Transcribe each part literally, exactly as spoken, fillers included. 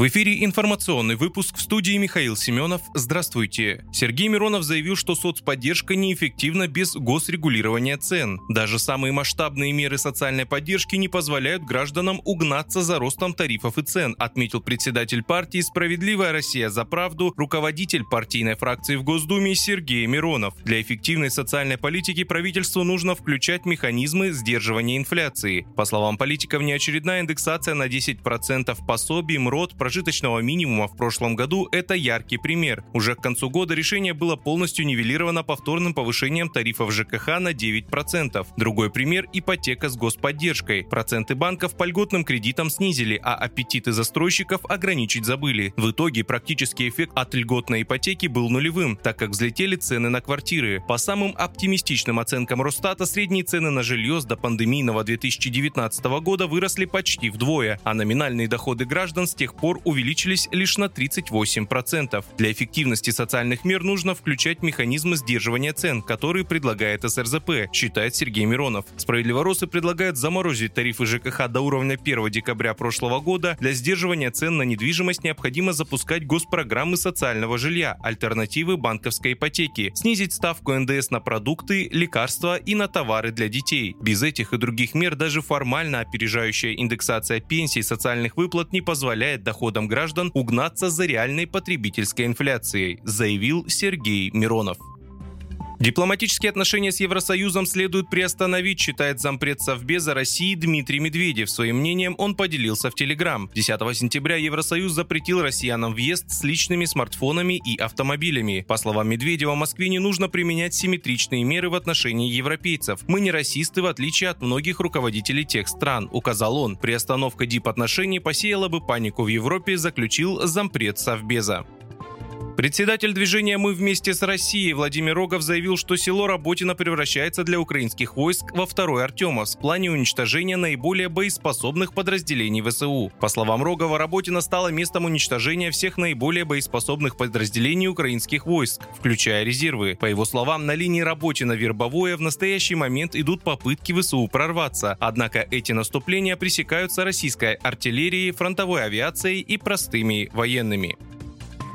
В эфире информационный выпуск, в студии Михаил Семенов. Здравствуйте. Сергей Миронов заявил, что соцподдержка неэффективна без госрегулирования цен. Даже самые масштабные меры социальной поддержки не позволяют гражданам угнаться за ростом тарифов и цен, отметил председатель партии «Справедливая Россия за правду», руководитель партийной фракции в Госдуме Сергей Миронов. Для эффективной социальной политики правительству нужно включать механизмы сдерживания инфляции. По словам политиков, неочередная индексация на десять процентов пособий, МРОТ, прожиточного минимума в прошлом году – это яркий пример. Уже к концу года решение было полностью нивелировано повторным повышением тарифов ЖКХ на девять процентов. Другой пример – ипотека с господдержкой. Проценты банков по льготным кредитам снизили, а аппетиты застройщиков ограничить забыли. В итоге практический эффект от льготной ипотеки был нулевым, так как взлетели цены на квартиры. По самым оптимистичным оценкам Росстата, средние цены на жилье с допандемийного две тысячи девятнадцатого года выросли почти вдвое, а номинальные доходы граждан с тех пор увеличились лишь на тридцать восемь процентов. Для эффективности социальных мер нужно включать механизмы сдерживания цен, которые предлагает СРЗП, считает Сергей Миронов. Справедливороссы предлагают заморозить тарифы ЖКХ до уровня первого декабря прошлого года. Для сдерживания цен на недвижимость необходимо запускать госпрограммы социального жилья, альтернативы банковской ипотеки, снизить ставку эн дэ эс на продукты, лекарства и на товары для детей. Без этих и других мер даже формально опережающая индексация пенсий и социальных выплат не позволяет доходам ходом граждан угнаться за реальной потребительской инфляцией, заявил Сергей Миронов. Дипломатические отношения с Евросоюзом следует приостановить, считает зампред Совбеза России Дмитрий Медведев. Своим мнением он поделился в Телеграм. десятого сентября Евросоюз запретил россиянам въезд с личными смартфонами и автомобилями. По словам Медведева, Москве не нужно применять симметричные меры в отношении европейцев. «Мы не расисты, в отличие от многих руководителей тех стран», — указал он. Приостановка дипотношений посеяла бы панику в Европе, заключил зампред Совбеза. Председатель движения «Мы вместе с Россией» Владимир Рогов заявил, что село Работино превращается для украинских войск во второй Артёмовск в плане уничтожения наиболее боеспособных подразделений вэ эс у. По словам Рогова, Работино стало местом уничтожения всех наиболее боеспособных подразделений украинских войск, включая резервы. По его словам, на линии Работино-Вербовое в настоящий момент идут попытки вэ эс у прорваться, однако эти наступления пресекаются российской артиллерией, фронтовой авиацией и простыми военными.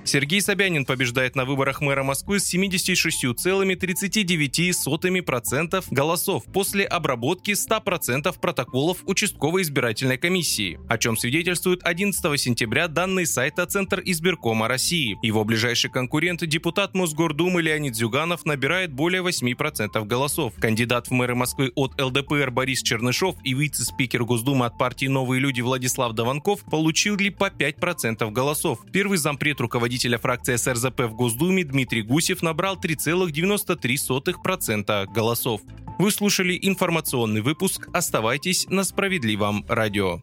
Сергей Собянин побеждает на выборах мэра Москвы с семьдесят шесть целых тридцать девять сотых процента голосов после обработки ста процентов протоколов участковой избирательной комиссии, о чем свидетельствуют одиннадцатого сентября данные сайта Центр избиркома России. Его ближайший конкурент, депутат Мосгордумы Леонид Зюганов, набирает более восьми процентов голосов. Кандидат в мэры Москвы от эл дэ пэ эр Борис Чернышов и вице-спикер Госдумы от партии «Новые люди» Владислав Даванков получили по пять процентов голосов. Первый зампред руководителя фракции эс эр зэ пэ в Госдуме Дмитрий Гусев набрал три целых девяносто три сотых процента голосов. Вы слушали информационный выпуск. Оставайтесь на Справедливом радио.